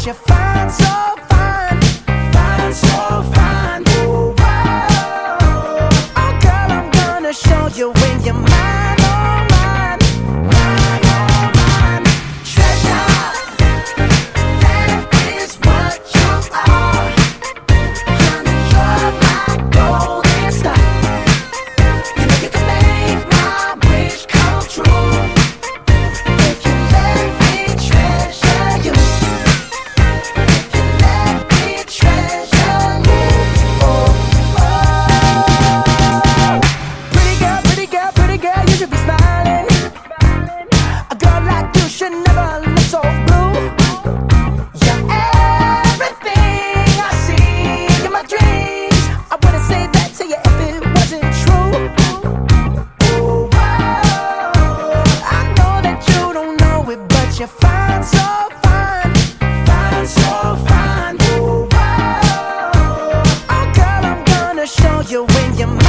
that you find so fine, find so fine. Ooh, whoa. Oh girl, I'm gonna show you when you're mine. You find so fine, find so fine. Ooh, whoa. Oh girl, I'm gonna show you when you're mine.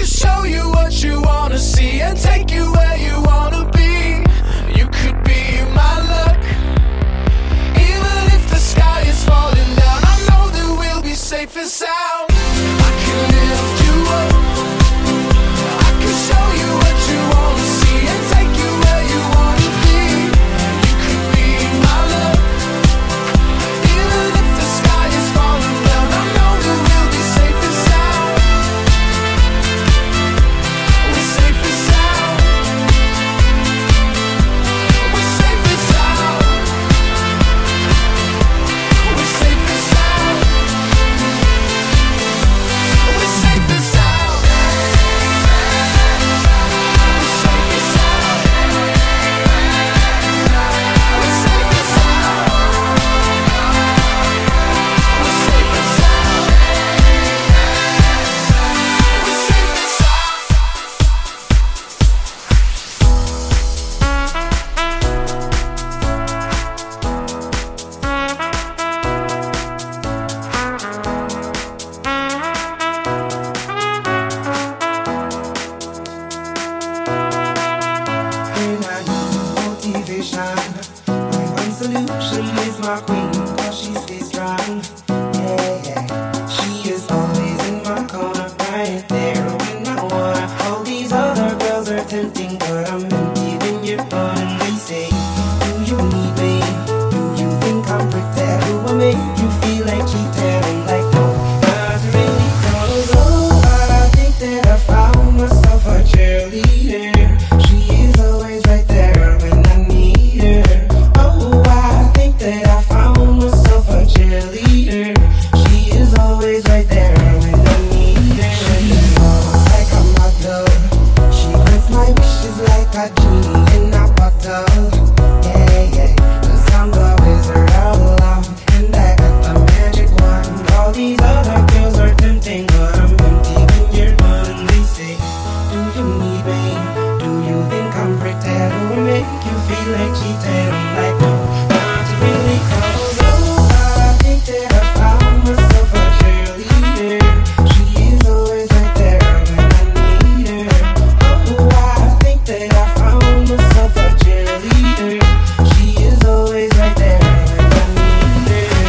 can show you what you wanna see and take you where you wanna be. You could be my luck, even if the sky is falling down. I know that we'll be safe and sound. I can lift you up. I can show you what you wanna see and take you where you wanna be. You could be my luck, even if the sky is falling down. I know that we'll be safe and sound. We're safe and sound. We're safe and sound. We're safe and sound. We're safe and sound. We're safe and sound. We're safe and sound. We're safe and sound. We're safe and sound. And I need motivation. My one solution is my queen, cause she stays strong. Yeah, yeah. She is always in my corner, right there when I want. All these other girls are tempting, but I'm empty when you're gone. And they say, do you need me? Do you think I'm pretend? Who will make you feel like cheating? I'm like, no, not really. Cause oh, I think that I found myself a cheerleader. She is always right there when I need her. Oh, I think that I found myself a cheerleader. She is always right there when I need her. She falls like a model. She grants my wishes like a genie in a bottle. Yeah, yeah. Cause I'm the wizard all along, and I got the magic wand. All these other girls are tempting, but I'm empty when you're gone. They say, do you need me? Do you think I'm pretend? Who will make you feel like cheating? I'm like, no, not really. Cause oh, I think that I found myself a cheerleader. She is always right there when I need her. Oh, I think that I found myself a cheerleader. She is always right there when I need her.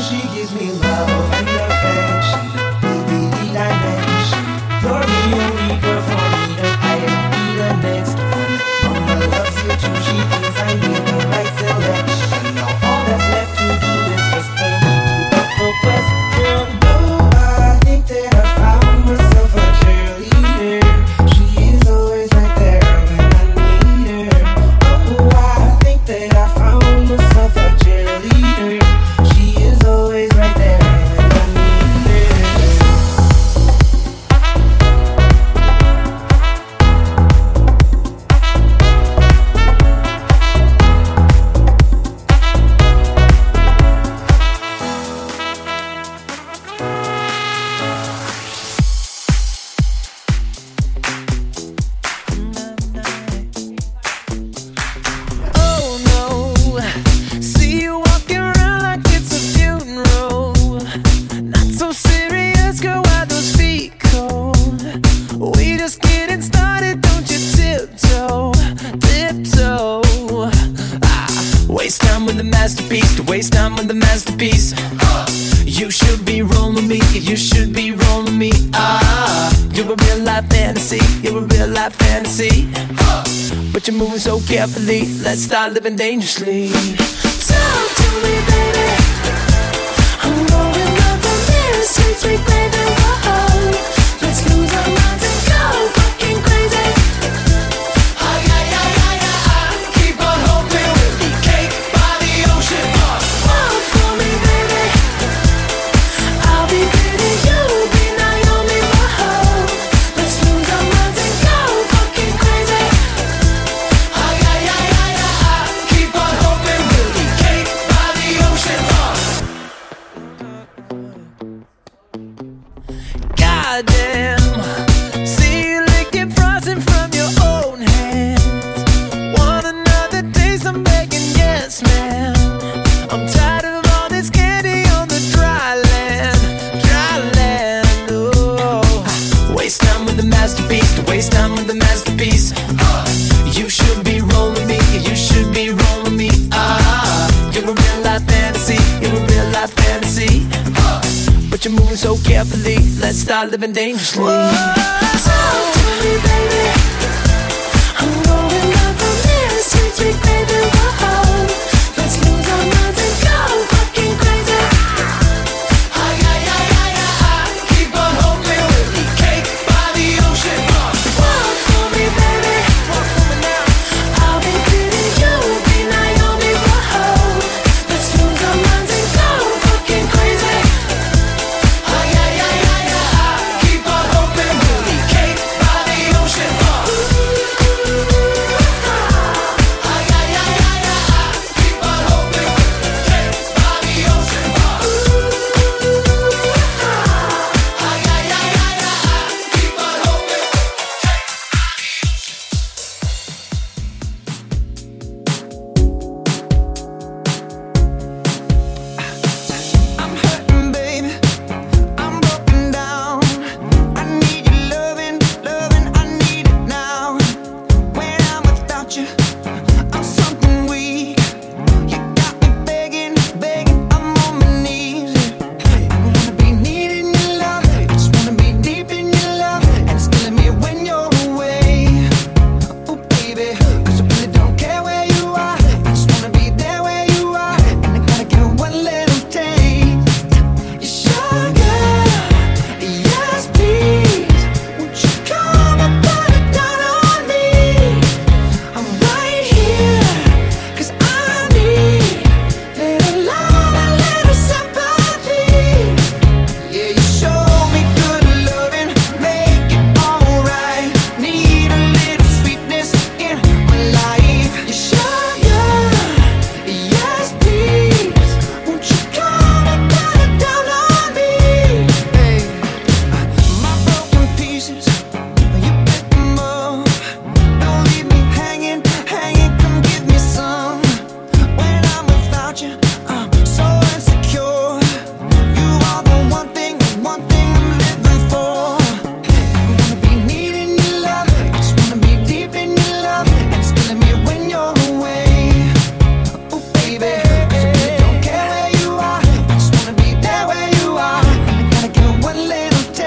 She gives me love and affection. You'll be the dimension. You're the only girl for me. No, I am be the next one. Mama loves you too. She thinks I made the right selection. Now all that's left to do is just for me to up for question. Though I think that I found myself a cheerleader. She is always right there when I need her. Oh, I think that I found myself a cheerleader. She is always right there when I need her. Oh no, see you walking around like it's a funeral. Not so serious, girl, why those feet cold? We just getting started, don't you tiptoe, tiptoe. Waste time with the masterpiece, to waste time with the masterpiece. You should be rolling me, you should be rolling me. You're a real life fantasy, you're a real life fantasy. But you're moving so carefully, let's start living dangerously. Talk to me, baby. I'm going up the mirror since we played the role. Let's lose our minds and go fucking crazy. Ay, ay, ay, ay, ay, ay. Keep on hoping we'll be caked by the ocean. Fall for me, baby. I'll be pretty, you'll be Naomi Mahal. peace. You should be rolling me, you should be rolling me. You're a real life fantasy, you're a real life fantasy. But you're moving so carefully, let's start living dangerously. Talk to me, baby. I'm going up from here since we played the ball. Let's lose our minds and go fucking crazy. Ay, ay, ay, ay, ay, ay. Keep on hoping we'll eat cake by the ocean. Walk for me, baby. Walk for me now. I'll be pretty, you'll be Naomi. Whoa. Let's lose our minds and go fucking crazy. Ay, ay, ay, ay, ay, ay. Keep on hoping we'll eat cake by the ocean. Ay, ay, ay, ay, ay, ay. Keep on hoping we'll eat cake by the ocean. Ay, ay, ay, ay, ay, ay. Keep on hoping we'll eat cake by the ocean. I'm hurting, babe. I'm broken down. I need your loving, loving. I need it now. When I'm without you, I'm something weak. You got me begging, begging. I'm on my knees. I wanna be needing your love. I just wanna be deep in your love, and it's killing me when you're away. Oh baby, 'cause I really don't care where you are. I just wanna be there where you are, and I gotta get one little taste. You sugar, yes please. Won't you come and put it down on me? I'm right here, 'cause I need little love and little sympathy. Yeah, you show me good loving, make it alright. Need a little sweetness in my life. You sugar, yes please. Won't you come and put it down on me? Hey, my broken pieces, you pick them up. Don't leave me hanging, hanging. Come give me some. When I'm without you, I'm so insecure. You are the one thing I'm living for. I wanna be needing your love. I just wanna be deep in your love, and it's killing me when you're away. Oh baby, 'cause I really don't care where you are. I just wanna be there where you are, and I gotta get one little taste. Sugar, yes please. Won't you come and put it down on me? I'm right here, 'cause I need little love and little sympathy. Yeah, you show me good loving, make it alright. Need a little sweetness in my life. You sugar, yes please. Won't you come and put it down on me?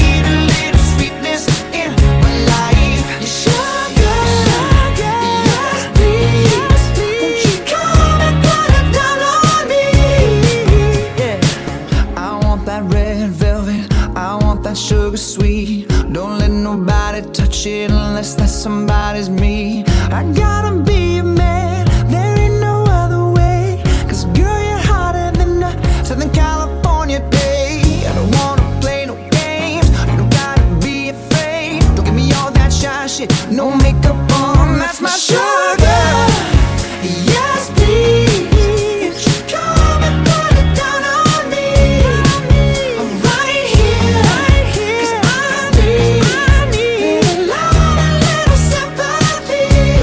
I want that red velvet, I want that sugar sweet. Don't let nobody touch it unless that somebody's me. I gotta be a man, there ain't no other way. 'Cause girl, you're hotter than a Southern California day. I don't wanna play no games, you don't gotta be afraid. Don't give me all that shy shit, no makeup on, that's my sugar. Yes please. Won't you come and put it down on me? I'm right here, 'cause I need little love and little sympathy.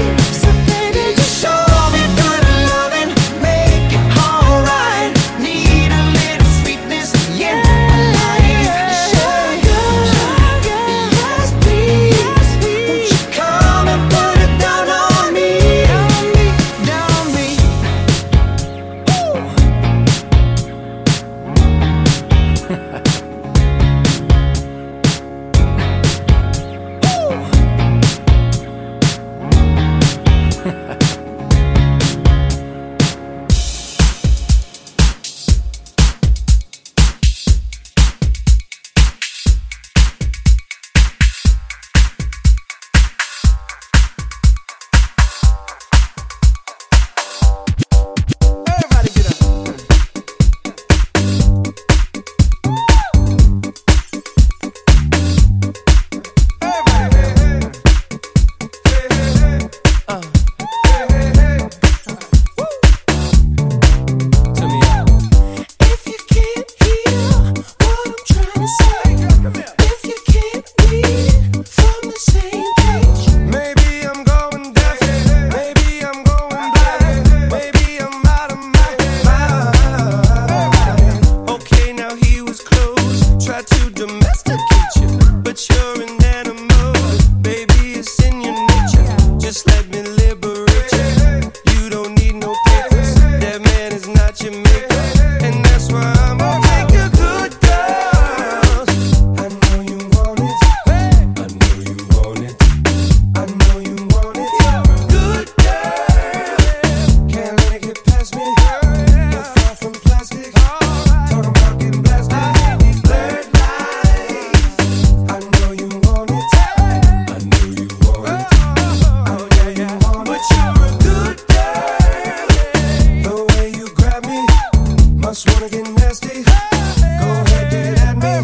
just wanna get nasty. Go ahead, get at me.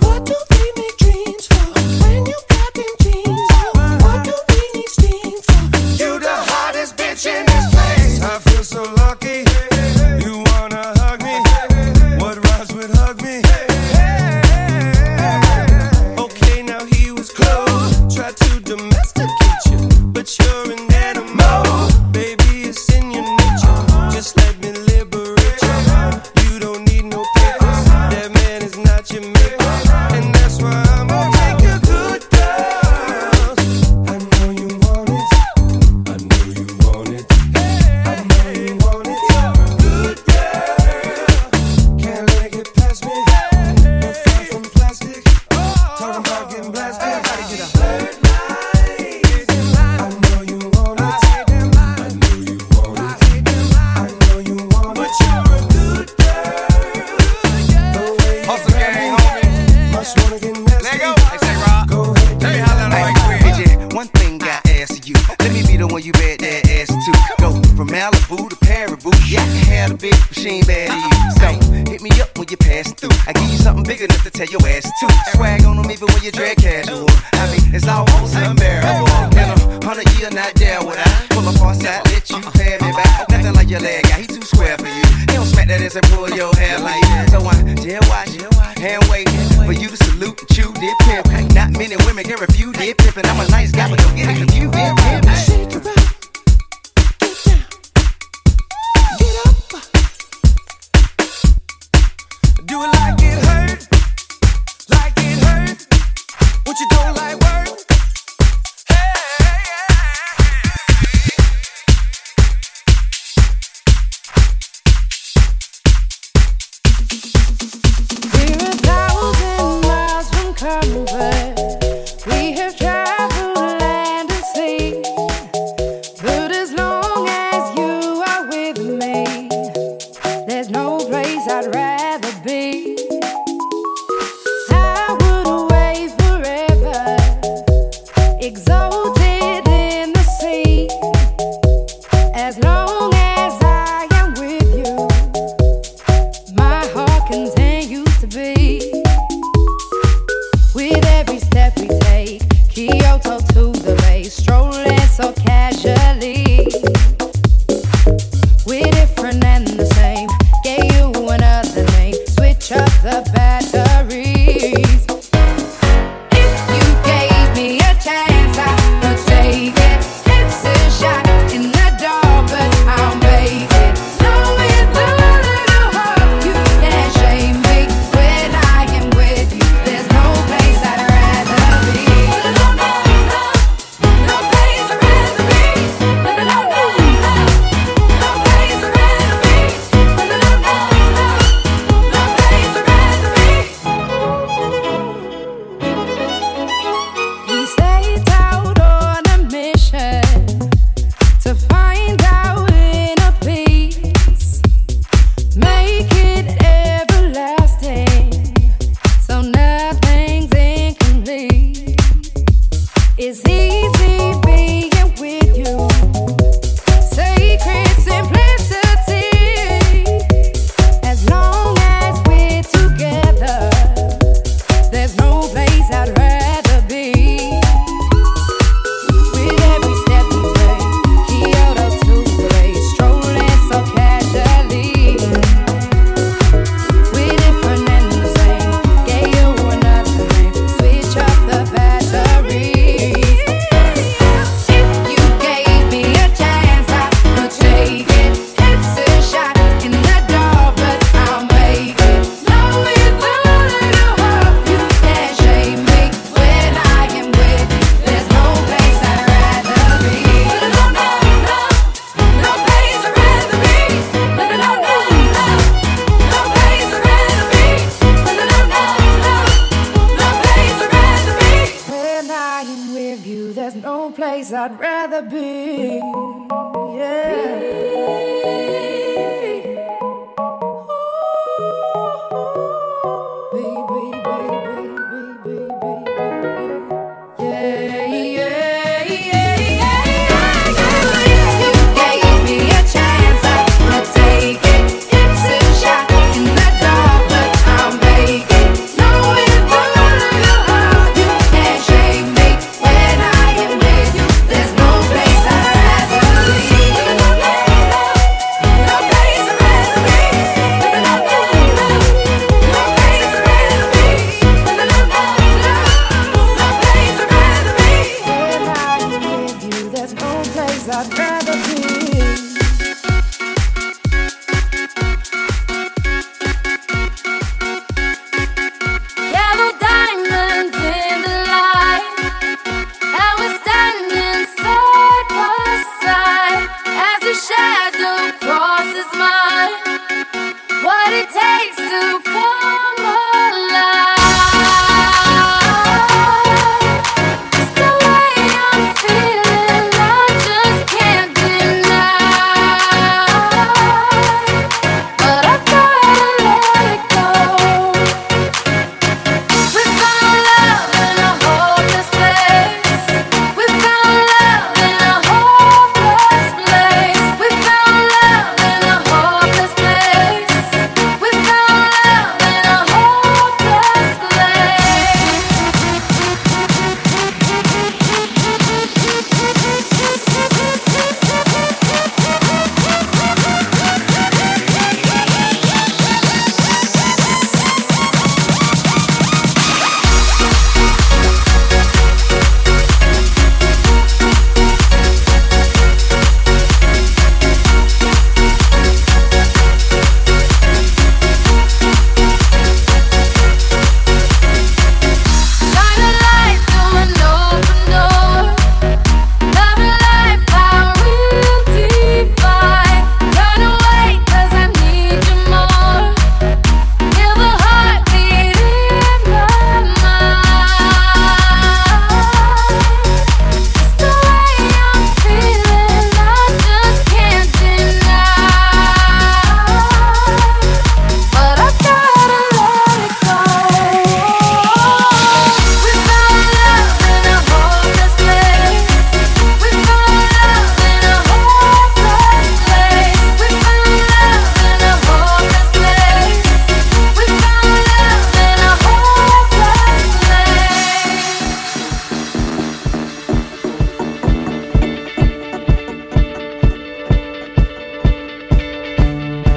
What do they make dreams for when you got them jeans? What do they need steam for? You the hottest bitch in this place. I feel so lucky. You wanna hug me? What rhymes with hug me? Okay, now he was close. Tried to domesticate you, but you're an animal. Baby, it's in your nature. Just let me live.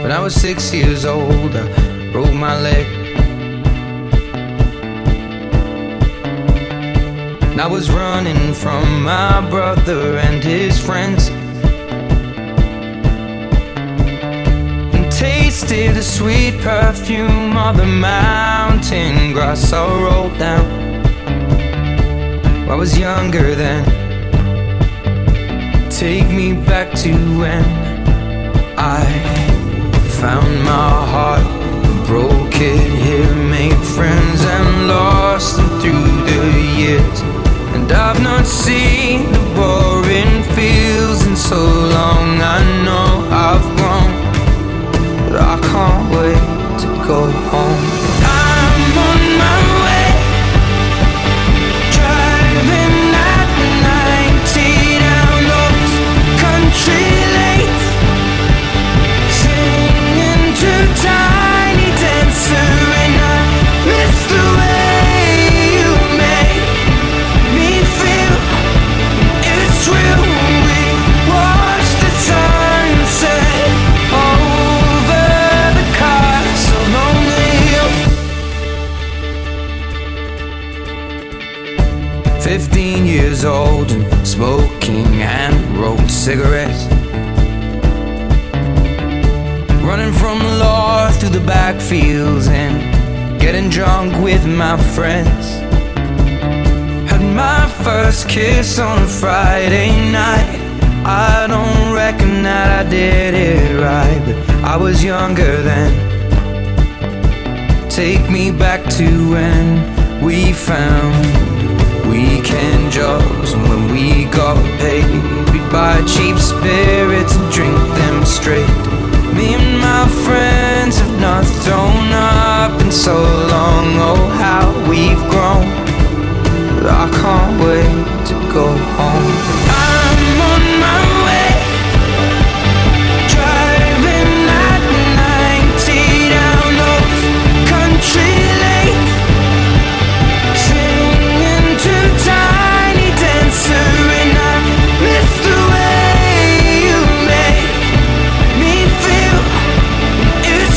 When I was 6 years old, I broke my leg. And I was running from my brother and his friends, and tasted the sweet perfume of the mountain grass I rolled down. I was younger then. Take me back to when I found my heart, broke it here, made friends and lost them through the years. And I've not seen the boring fields in so long. I know I've grown, but I can't wait to go home. I'm on my way, driving at 90 down those country lanes, tiny dancer, and I miss the way you make me feel. It's real. We watch the sunset over the castle on the hill. 15 years old and smoking and rolled cigarettes, running from the law through the backfields and getting drunk with my friends. Had my first kiss on a Friday night. I don't reckon that I did it right, but I was younger then. Take me back to when we found weekend jobs and when we got paid. We'd buy cheap spirits and drink them straight. Me and my friends have not thrown up in so long. Oh, how we've grown, but I can't wait to go home. I'm on my way, driving at 90 down those country lanes, singing to Tiny Dancer, and I miss the way. It's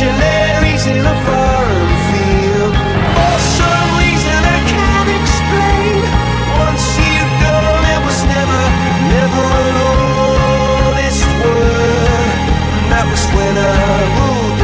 missionaries in a foreign field. For some reason I can't explain, once you've gone it was never, never an honest word. And that was when I ruled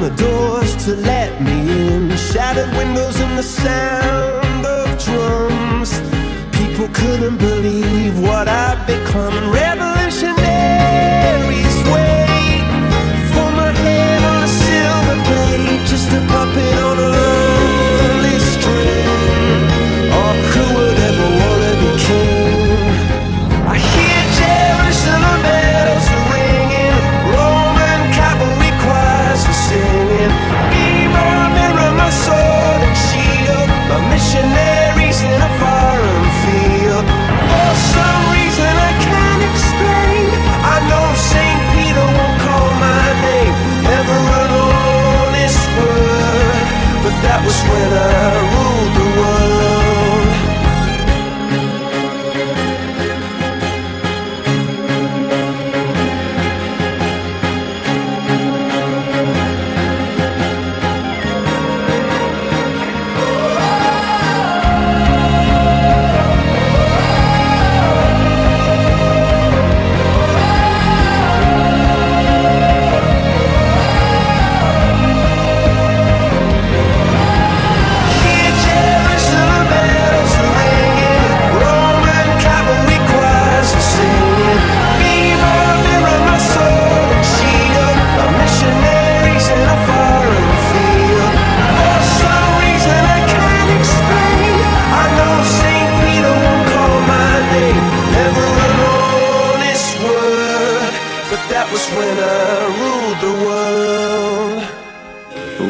the doors to let me in, shattered windows and the sound of drums. People couldn't believe what I'd become. Revolutionaries wait for my head on a silver plate, just a puppet on a lonely string. Oh, who would ever want to be king? I hear Jerusalem bells ringing, Roman cavalry choirs are singing. Missionaries in a foreign field. For some reason I can't explain, I know St. Peter won't call my name, never an honest word. But that was when I ruled the world.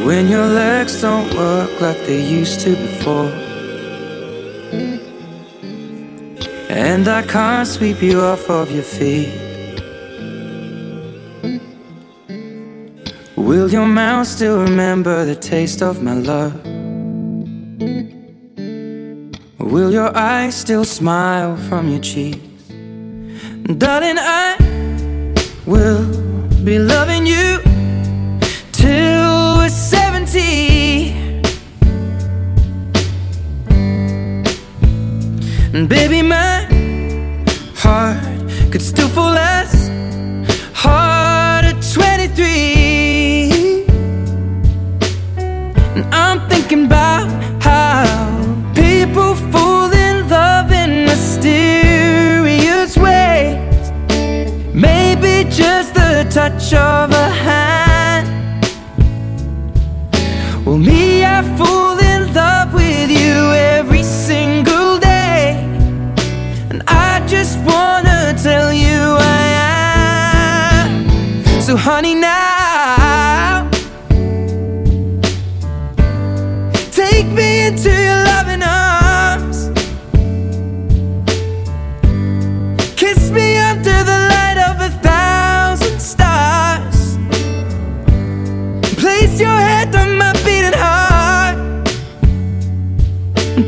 When your legs don't work like they used to before, and I can't sweep you off of your feet, will your mouth still remember the taste of my love? Will your eyes still smile from your cheeks? Darling, I will be loving you till we're 70. And baby, my heart could still fall as hard at 23. And I'm thinking about how people fall in love in mysterious ways. Maybe just the touch of a hand. Well, me, I fall in love with you every single day, and I just wanna tell you I am. So honey, now take me into your loving arms, kiss me under the light of 1,000 stars, place your head on my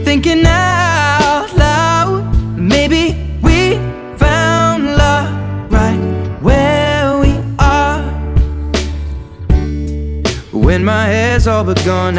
thinking out loud. Maybe we found love right where we are. When my hair's all but gone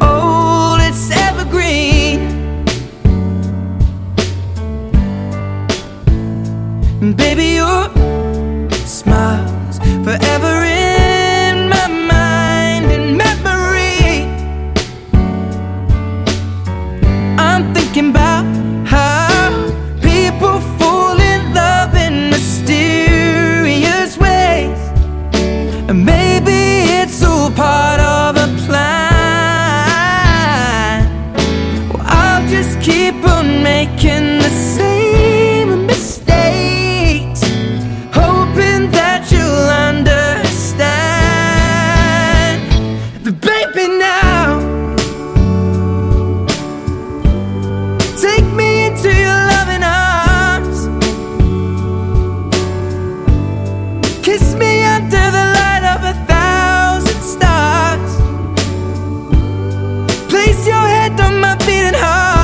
old, it's evergreen. And baby, your smile's forever in my mind and memory. I'm thinking about how people fall in love in mysterious ways, and maybe it's all part of a plan. making the same mistakes, hoping that you'll understand. But baby, now take me into your loving arms, kiss me under the light of 1,000 stars, place your head on my beating heart.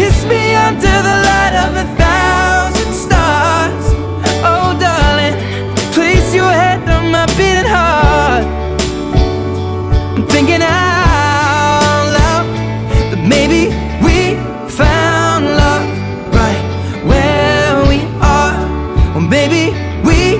Kiss me under the light of 1,000 stars. Oh darling, place your head on my beating heart. I'm thinking out loud that maybe we found love right where we are. Or maybe we